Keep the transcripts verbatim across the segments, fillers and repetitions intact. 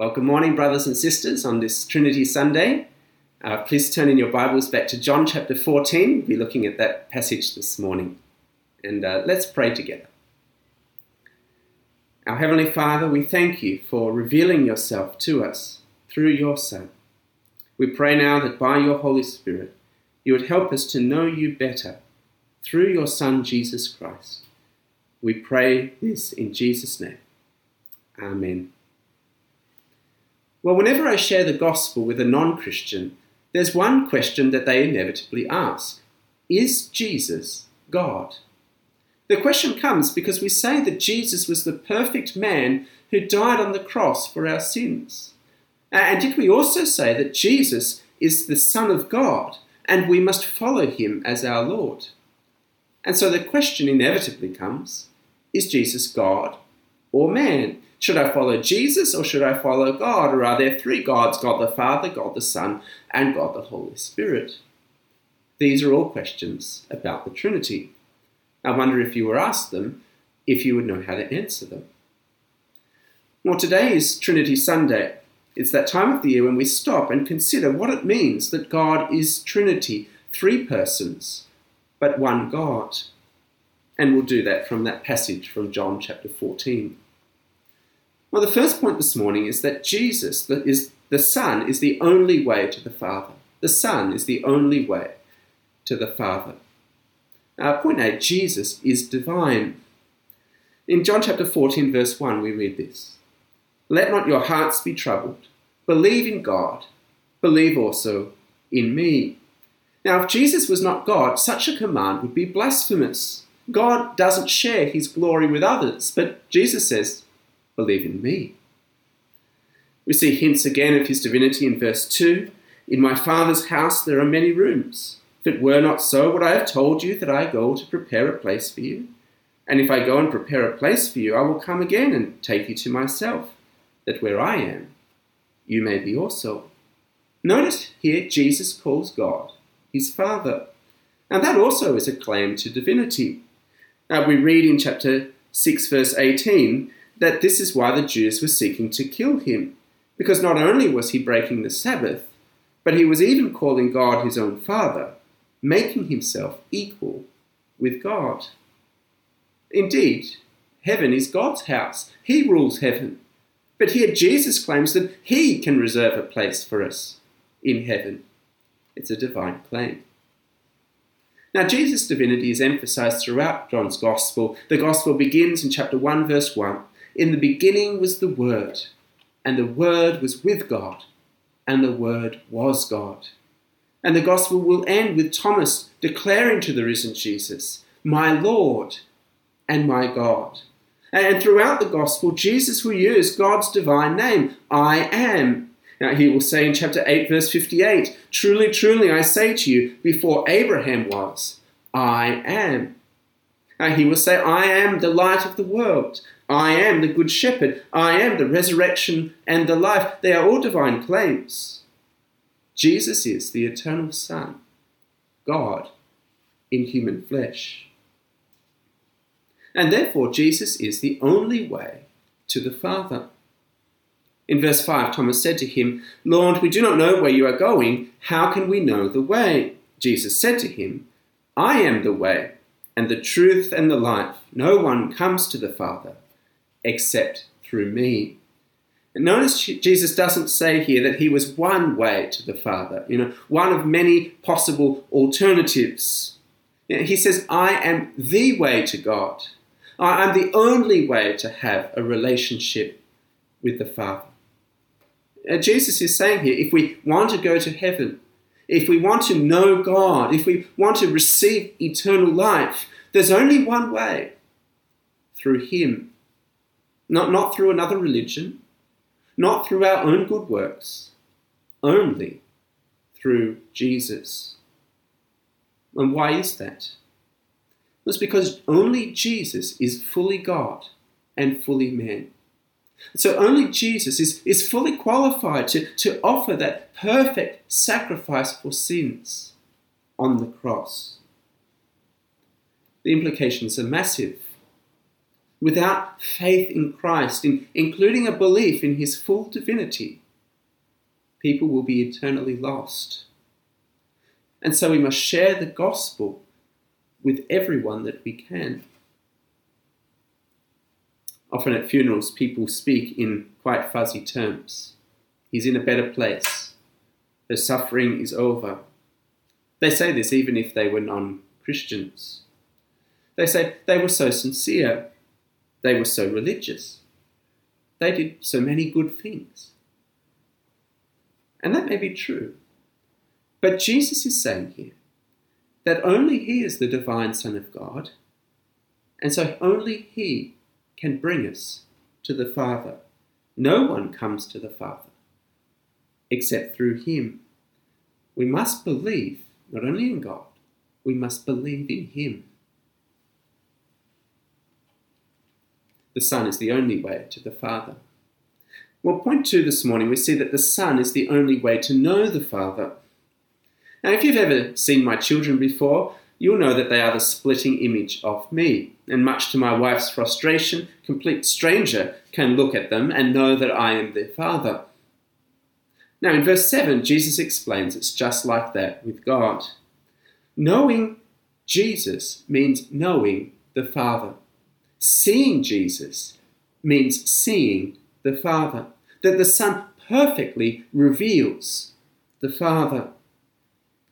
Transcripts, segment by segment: Well, good morning, brothers and sisters, on this Trinity Sunday. Uh, please turn in your Bibles back to John chapter fourteen. We'll be looking at that passage this morning. And uh, let's pray together. Our Heavenly Father, we thank you for revealing yourself to us through your Son. We pray now that by your Holy Spirit, you would help us to know you better through your Son, Jesus Christ. We pray this in Jesus' name. Amen. Well, whenever I share the gospel with a non-Christian, there's one question that they inevitably ask. Is Jesus God? The question comes because we say that Jesus was the perfect man who died on the cross for our sins. And did we also say that Jesus is the Son of God and we must follow him as our Lord? And so the question inevitably comes, is Jesus God or man? Should I follow Jesus or should I follow God? Or are there three gods, God the Father, God the Son, and God the Holy Spirit? These are all questions about the Trinity. I wonder if you were asked them, if you would know how to answer them. Well, today is Trinity Sunday. It's that time of the year when we stop and consider what it means that God is Trinity, three persons, but one God. And we'll do that from that passage from John chapter fourteen. Well, the first point this morning is that Jesus, the, is, the Son, is the only way to the Father. The Son is the only way to the Father. Uh, point eight, Jesus is divine. In John chapter fourteen, verse one, we read this. Let not your hearts be troubled. Believe in God. Believe also in me. Now, if Jesus was not God, such a command would be blasphemous. God doesn't share his glory with others, but Jesus says, believe in me. We see hints again of his divinity in verse two. In my Father's house there are many rooms. If it were not so, would I have told you that I go to prepare a place for you? And if I go and prepare a place for you, I will come again and take you to myself, that where I am, you may be also. Notice here Jesus calls God his Father. And that also is a claim to divinity. Now we read in chapter six, verse eighteen, that this is why the Jews were seeking to kill him, because not only was he breaking the Sabbath, but he was even calling God his own Father, making himself equal with God. Indeed, heaven is God's house. He rules heaven. But here Jesus claims that he can reserve a place for us in heaven. It's a divine claim. Now, Jesus' divinity is emphasized throughout John's Gospel. The Gospel begins in chapter one, verse one. In the beginning was the Word, and the Word was with God, and the Word was God. And the Gospel will end with Thomas declaring to the risen Jesus, my Lord and my God. And throughout the Gospel, Jesus will use God's divine name, I am. Now, he will say in chapter eight, verse fifty-eight, truly, truly, I say to you, before Abraham was, I am. Now, he will say, I am the light of the world. I am the good shepherd. I am the resurrection and the life. They are all divine claims. Jesus is the eternal Son, God in human flesh. And therefore, Jesus is the only way to the Father. In verse five, Thomas said to him, Lord, we do not know where you are going. How can we know the way? Jesus said to him, I am the way and the truth and the life. No one comes to the Father except through me. And notice Jesus doesn't say here that he was one way to the Father, you know, one of many possible alternatives. He says, I am the way to God. I am the only way to have a relationship with the Father. And Jesus is saying here, if we want to go to heaven, if we want to know God, if we want to receive eternal life, there's only one way, through him. Not, not through another religion, not through our own good works, only through Jesus. And why is that? Well, it's because only Jesus is fully God and fully man. So only Jesus is, is fully qualified to, to offer that perfect sacrifice for sins on the cross. The implications are massive. without faith in Christ, in, including a belief in his full divinity, people will be eternally lost. And so we must share the gospel with everyone that we can. Often at funerals, people speak in quite fuzzy terms. He's in a better place. Her suffering is over. They say this even if they were non-Christians. They say they were so sincere. They were so religious. They did so many good things. And that may be true. But Jesus is saying here that only he is the divine Son of God, and so only he can bring us to the Father. No one comes to the Father except through him. We must believe not only in God, we must believe in him. The Son is the only way to the Father. Well, point two this morning, we see that the Son is the only way to know the Father. Now, if you've ever seen my children before, you'll know that they are the splitting image of me. And much to my wife's frustration, a complete stranger can look at them and know that I am their Father. Now, in verse seven, Jesus explains it's just like that with God. Knowing Jesus means knowing the Father. Seeing Jesus means seeing the Father, that the Son perfectly reveals the Father.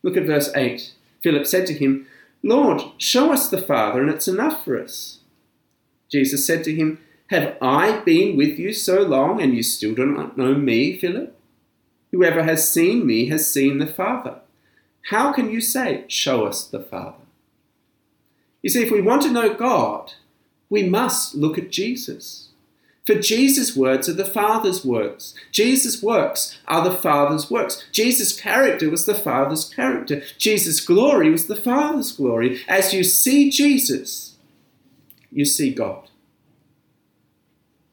Look at verse eight. Philip said to him, "Lord, show us the Father, and it's enough for us." Jesus said to him, "Have I been with you so long, and you still don't know me, Philip? Whoever has seen me has seen the Father. How can you say, 'Show us the Father'?" You see, if we want to know God, we must look at Jesus. For Jesus' words are the Father's words. Jesus' works are the Father's works. Jesus' character was the Father's character. Jesus' glory was the Father's glory. As you see Jesus, you see God.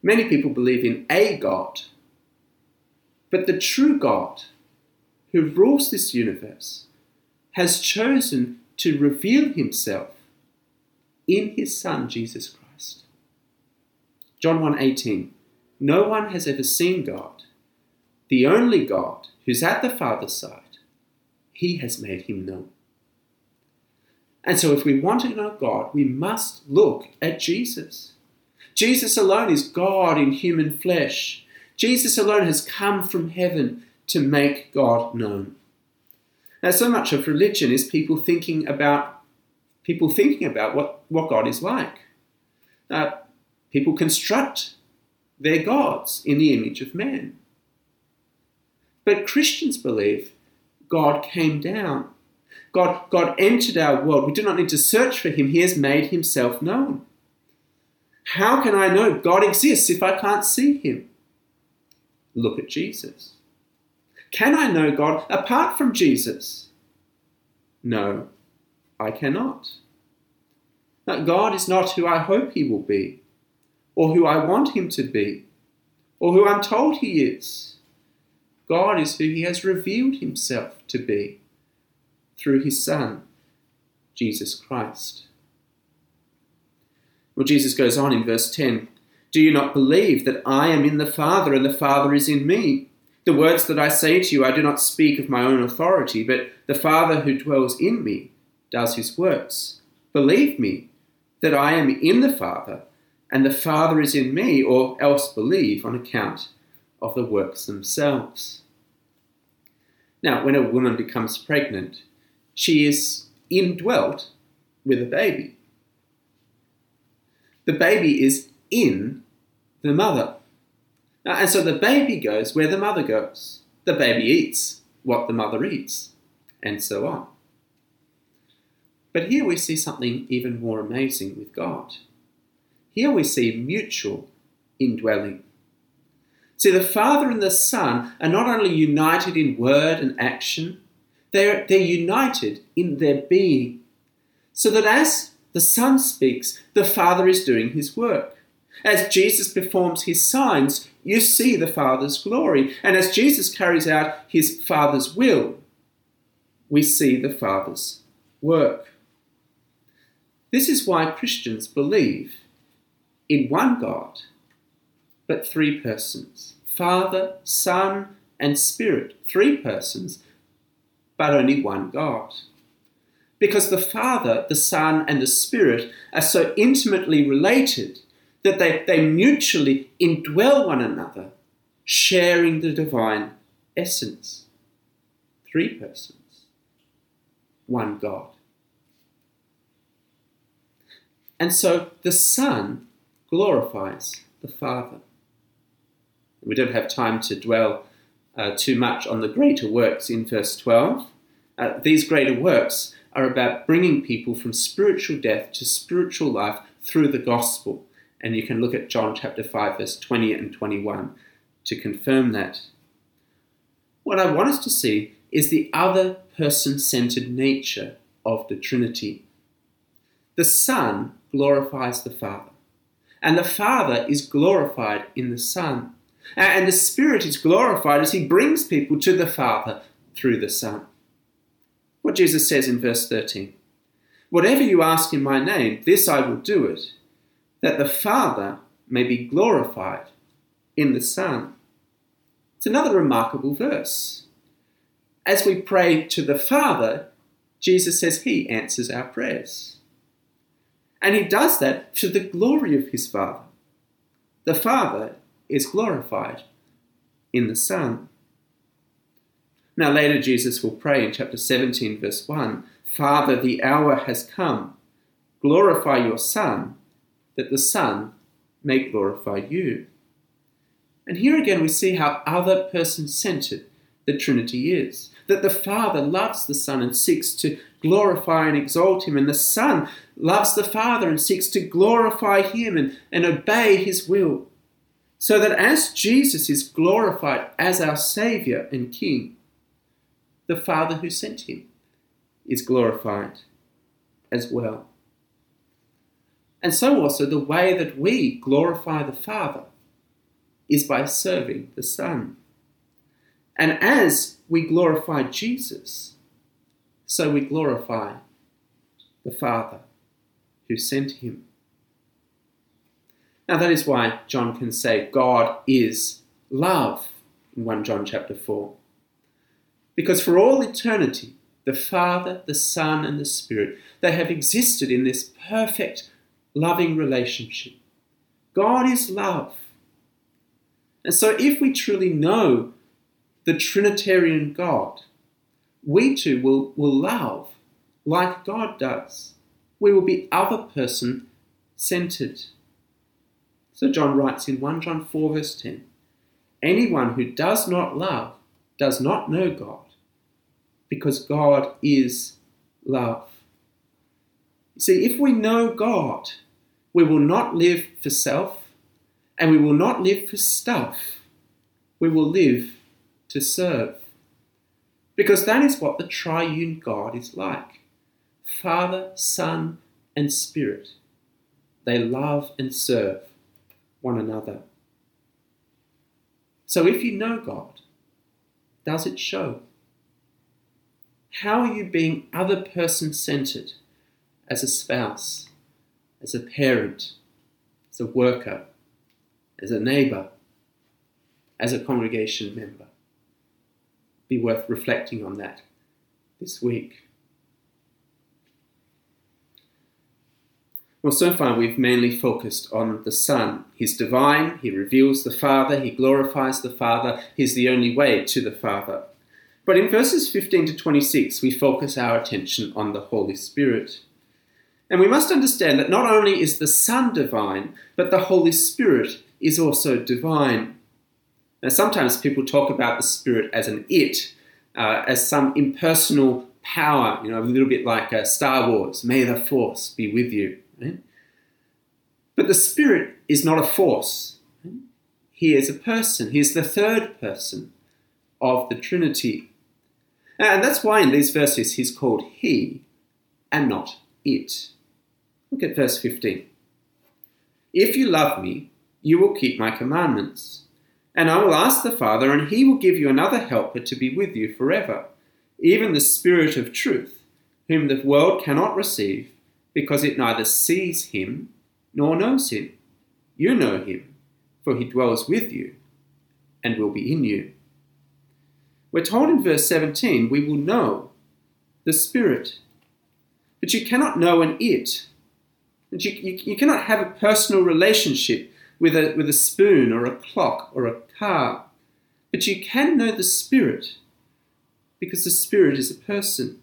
Many people believe in a God, but the true God who rules this universe has chosen to reveal himself in his Son, Jesus Christ. John one eighteen, "No one has ever seen God. The only God who's at the Father's side, he has made him known." And so if we want to know God, we must look at Jesus. Jesus alone is God in human flesh. Jesus alone has come from heaven to make God known. Now, so much of religion is people thinking about people thinking about what, what God is like. Uh, People construct their gods in the image of man. But Christians believe God came down. God, God entered our world. We do not need to search for him. He has made himself known. How can I know God exists if I can't see him? Look at Jesus. Can I know God apart from Jesus? No, I cannot. Now, God is not who I hope he will be, or who I want him to be, or who I'm told he is. God is who he has revealed himself to be through his Son, Jesus Christ. Well, Jesus goes on in verse ten, "Do you not believe that I am in the Father and the Father is in me? The words that I say to you, I do not speak of my own authority, but the Father who dwells in me does his works. Believe me that I am in the Father and the Father is in me, or else believe on account of the works themselves." Now, when a woman becomes pregnant, she is indwelt with a baby. The baby is in the mother. And so the baby goes where the mother goes. The baby eats what the mother eats, and so on. But here we see something even more amazing with God. Here we see mutual indwelling. See, the Father and the Son are not only united in word and action, they're, they're united in their being. So that as the Son speaks, the Father is doing his work. As Jesus performs his signs, you see the Father's glory. And as Jesus carries out his Father's will, we see the Father's work. This is why Christians believe in one God, but three persons. Father, Son, and Spirit, three persons, but only one God. Because the Father, the Son, and the Spirit are so intimately related that they, they mutually indwell one another, sharing the divine essence. Three persons, one God. And so the Son glorifies the Father. We don't have time to dwell uh, too much on the greater works in verse twelve. Uh, these greater works are about bringing people from spiritual death to spiritual life through the gospel. And you can look at John chapter five, verse twenty and twenty-one to confirm that. What I want us to see is the other person-centered nature of the Trinity. The Son glorifies the Father, and the Father is glorified in the Son, and the Spirit is glorified as he brings people to the Father through the Son. What Jesus says in verse thirteen, "Whatever you ask in my name, this I will do it, that the Father may be glorified in the Son." It's another remarkable verse. As we pray to the Father, Jesus says he answers our prayers. And he does that to the glory of his Father. The Father is glorified in the Son. Now later Jesus will pray in chapter seventeen, verse one, "Father, the hour has come. Glorify your Son, that the Son may glorify you." And here again we see how other person-centered the Trinity is. That the Father loves the Son and seeks to glorify and exalt him, and the Son loves the Father and seeks to glorify him and, and obey his will. So that as Jesus is glorified as our Saviour and King, the Father who sent him is glorified as well. And so also the way that we glorify the Father is by serving the Son. And as we glorify Jesus, so we glorify the Father who sent him. Now that is why John can say God is love in First John chapter four. Because for all eternity, the Father, the Son, and the Spirit, they have existed in this perfect, loving relationship. God is love. And so if we truly know the Trinitarian God, we too will, will love like God does. We will be other person-centered. So John writes in First John four, verse ten, "Anyone who does not love does not know God, because God is love." You see, if we know God, we will not live for self, and we will not live for stuff. We will live to serve. Because that is what the triune God is like. Father, Son, and Spirit. They love and serve one another. So if you know God, does it show? How are you being other person-centered as a spouse, as a parent, as a worker, as a neighbour, as a congregation member? Be worth reflecting on that this week. Well, so far we've mainly focused on the Son. He's divine, he reveals the Father, he glorifies the Father, he's the only way to the Father. But in verses fifteen to twenty-six, we focus our attention on the Holy Spirit. And we must understand that not only is the Son divine, but the Holy Spirit is also divine. Now, sometimes people talk about the Spirit as an it, uh, as some impersonal power, you know, a little bit like uh, Star Wars, "May the Force be with you." Right? But the Spirit is not a force. Right? He is a person. He is the third person of the Trinity. And that's why in these verses he's called he and not it. Look at verse fifteen. "If you love me, you will keep my commandments. And I will ask the Father, and he will give you another helper to be with you forever, even the Spirit of truth, whom the world cannot receive, because it neither sees him nor knows him. You know him, for he dwells with you and will be in you. We're told in verse seventeen, we will know the Spirit. But you cannot know an it. And you, you, you cannot have a personal relationship with a, with a spoon or a clock or a car. But you can know the Spirit, because the Spirit is a person.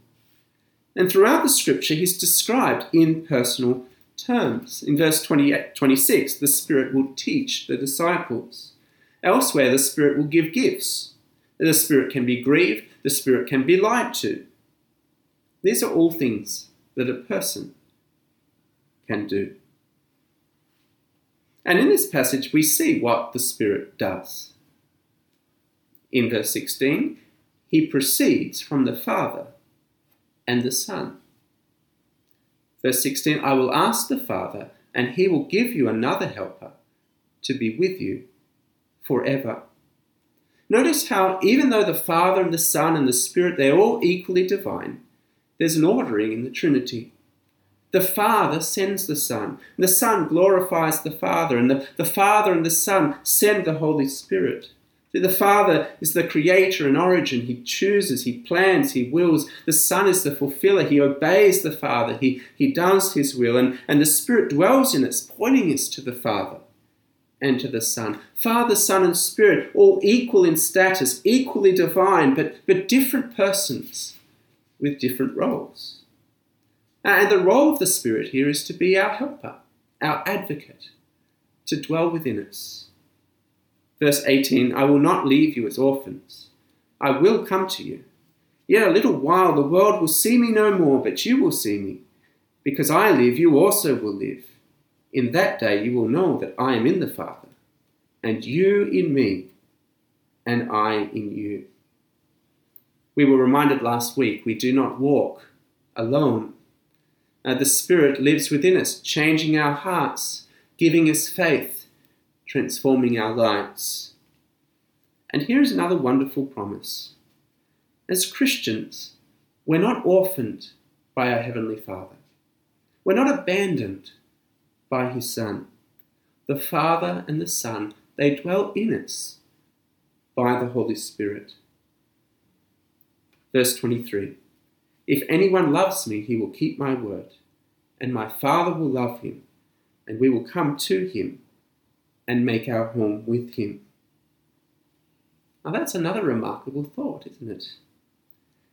And throughout the Scripture, he's described in personal terms. In verse twenty-eight, twenty-six, the Spirit will teach the disciples. Elsewhere, the Spirit will give gifts. The Spirit can be grieved. The Spirit can be lied to. These are all things that a person can do. And in this passage, we see what the Spirit does. In verse sixteen, he proceeds from the Father and the Son. Verse sixteen, I will ask the Father, and he will give you another helper to be with you forever. Notice how, even though the Father and the Son and the Spirit, they're all equally divine, there's an ordering in the Trinity. The Father sends the Son, and the Son glorifies the Father, and the, the Father and the Son send the Holy Spirit. The Father is the creator and origin. He chooses, he plans, he wills. The Son is the fulfiller. He obeys the Father. He, he does his will. And, and the Spirit dwells in us, pointing us to the Father and to the Son. Father, Son, and Spirit, all equal in status, equally divine, but, but different persons with different roles. And the role of the Spirit here is to be our helper, our advocate, to dwell within us. Verse eighteen, I will not leave you as orphans. I will come to you. Yet a little while the world will see me no more, but you will see me. Because I live, you also will live. In that day you will know that I am in the Father, and you in me, and I in you. We were reminded last week, we do not walk alone. Uh, the Spirit lives within us, changing our hearts, giving us faith, transforming our lives. And here is another wonderful promise. As Christians, we're not orphaned by our Heavenly Father. We're not abandoned by his Son. The Father and the Son, they dwell in us by the Holy Spirit. Verse twenty-three, if anyone loves me, he will keep my word, and my Father will love him, and we will come to him and make our home with him. Now that's another remarkable thought, isn't it?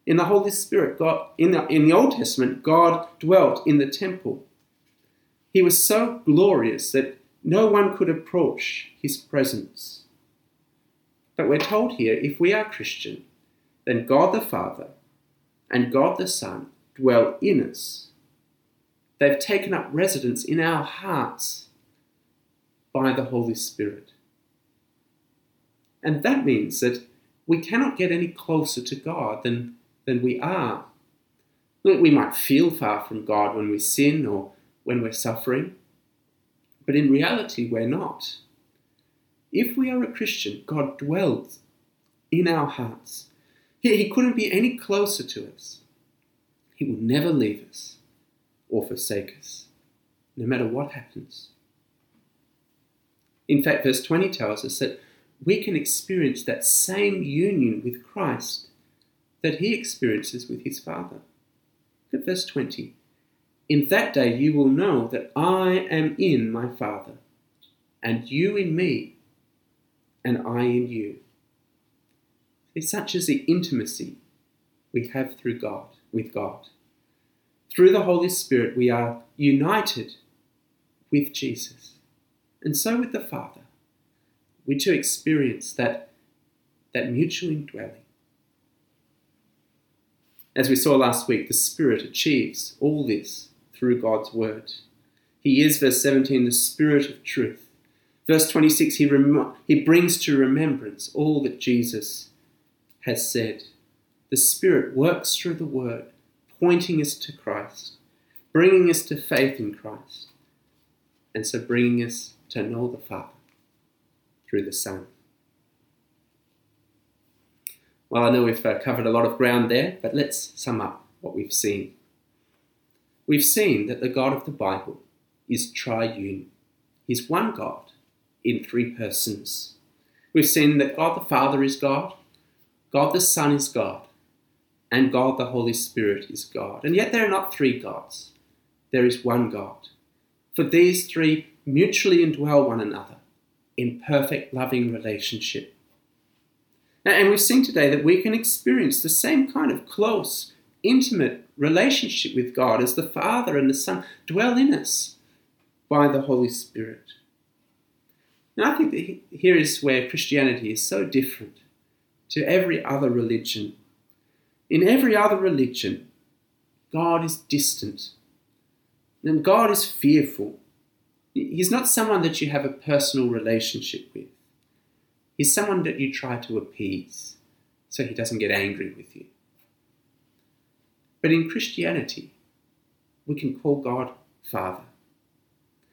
In the Holy Spirit, God, in the, in the Old Testament, God dwelt in the temple. He was so glorious that no one could approach his presence. But we're told here, if we are Christian, then God the Father and God the Son dwell in us. They've taken up residence in our hearts by the Holy Spirit. And that means that we cannot get any closer to God than, than we are. We might feel far from God when we sin or when we're suffering, but in reality we're not. If we are a Christian, God dwells in our hearts. He, he couldn't be any closer to us. He will never leave us or forsake us, no matter what happens. In fact, verse twenty tells us that we can experience that same union with Christ that he experiences with his Father. Look at verse twenty. In that day you will know that I am in my Father, and you in me, and I in you. See, such is the intimacy we have through God, with God. Through the Holy Spirit we are united with Jesus. And so with the Father, we too experience that, that mutual indwelling. As we saw last week, the Spirit achieves all this through God's Word. He is, verse seventeen, the Spirit of truth. Verse twenty-six, he, rem- he brings to remembrance all that Jesus has said. The Spirit works through the Word, pointing us to Christ, bringing us to faith in Christ, and so bringing us to know the Father through the Son. Well, I know we've uh, covered a lot of ground there, but let's sum up what we've seen. We've seen that the God of the Bible is triune. He's one God, in three persons. We've seen that God the Father is God, God the Son is God, and God the Holy Spirit is God. And yet there are not three gods. There is one God. For these three mutually indwell one another in perfect loving relationship. And we've seen today that we can experience the same kind of close, intimate relationship with God as the Father and the Son dwell in us by the Holy Spirit. Now I think that here is where Christianity is so different to every other religion. In every other religion, God is distant and God is fearful. He's not someone that you have a personal relationship with. He's someone that you try to appease so he doesn't get angry with you. But in Christianity, we can call God Father.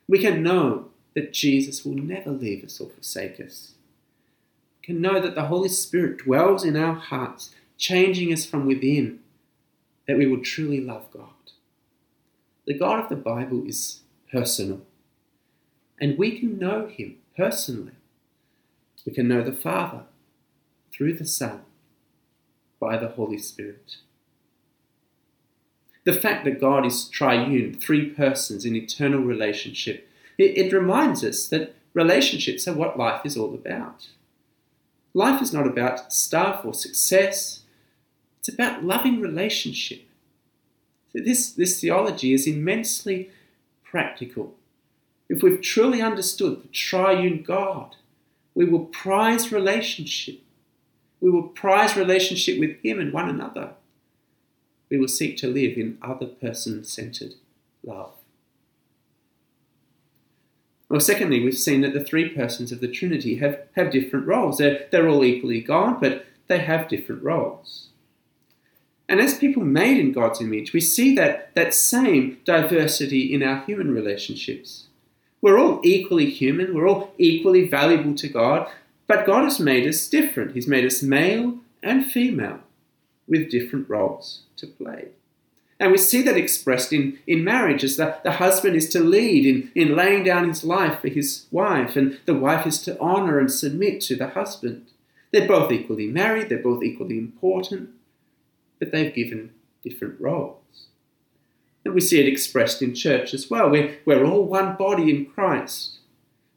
We can know that Jesus will never leave us or forsake us. We can know that the Holy Spirit dwells in our hearts, changing us from within, that we will truly love God. The God of the Bible is personal, and we can know him personally. We can know the Father through the Son by the Holy Spirit. The fact that God is triune, three persons in eternal relationship, it, it reminds us that relationships are what life is all about. Life is not about stuff or success. It's about loving relationship. So this, this theology is immensely practical. If we've truly understood the triune God, we will prize relationship. We will prize relationship with him and one another. We will seek to live in other person-centered love. Well, secondly, we've seen that the three persons of the Trinity have, have different roles. They're, they're all equally God, but they have different roles. And as people made in God's image, we see that, that same diversity in our human relationships. We're all equally human, we're all equally valuable to God, but God has made us different. He's made us male and female with different roles to play. And we see that expressed in, in marriage as the, the husband is to lead in, in laying down his life for his wife, and the wife is to honour and submit to the husband. They're both equally married, they're both equally important, but they've given different roles. And we see it expressed in church as well. We're, we're all one body in Christ,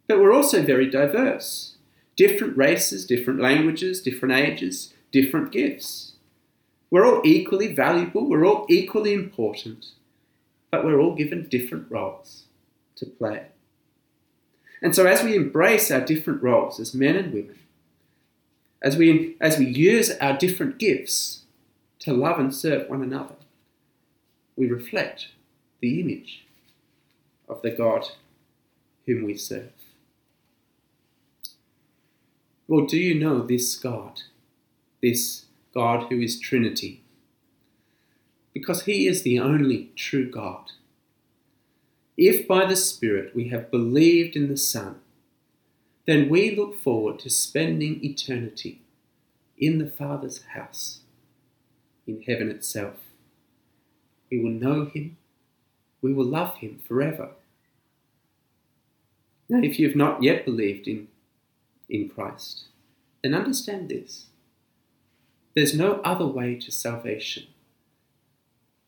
but we're also very diverse. Different races, different languages, different ages, different gifts. We're all equally valuable, we're all equally important, but we're all given different roles to play. And so as we embrace our different roles as men and women, as we, as we use our different gifts to love and serve one another, we reflect the image of the God whom we serve. Well, do you know this God, this God who is Trinity? Because he is the only true God. If by the Spirit we have believed in the Son, then we look forward to spending eternity in the Father's house, in heaven itself. We will know him. We will love him forever. Now, if you have not yet believed in, in Christ, then understand this. There's no other way to salvation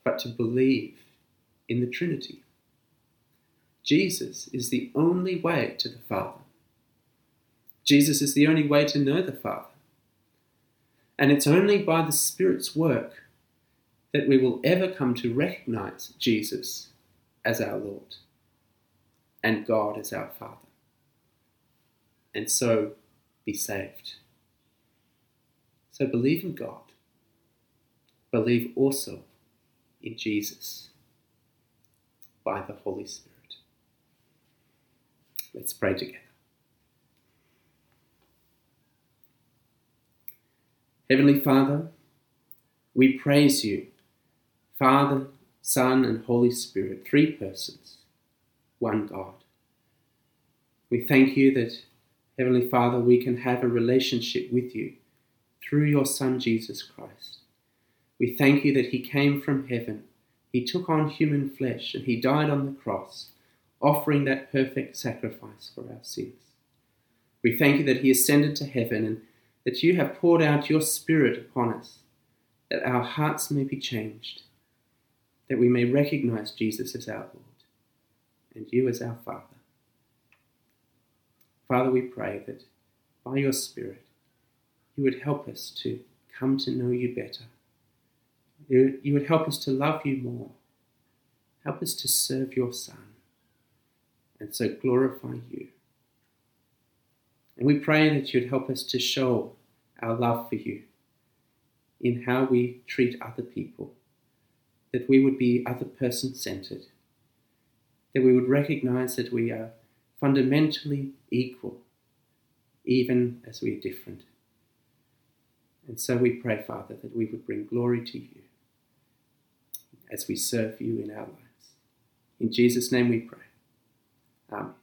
but to believe in the Trinity. Jesus is the only way to the Father. Jesus is the only way to know the Father. And it's only by the Spirit's work that we will ever come to recognize Jesus as our Lord and God as our Father, and so be saved. So believe in God. Believe also in Jesus by the Holy Spirit. Let's pray together. Heavenly Father, we praise you, Father, Son, and Holy Spirit, three persons, one God. We thank you that, Heavenly Father, we can have a relationship with you through your Son, Jesus Christ. We thank you that he came from heaven, he took on human flesh, and he died on the cross, offering that perfect sacrifice for our sins. We thank you that he ascended to heaven and that you have poured out your Spirit upon us, that our hearts may be changed, that we may recognize Jesus as our Lord and you as our Father. Father, we pray that by your Spirit, you would help us to come to know you better. You would help us to love you more. Help us to serve your Son and so glorify you. And we pray that you'd help us to show our love for you in how we treat other people, that we would be other person-centered, that we would recognize that we are fundamentally equal, even as we are different. And so we pray, Father, that we would bring glory to you as we serve you in our lives. In Jesus' name we pray. Amen.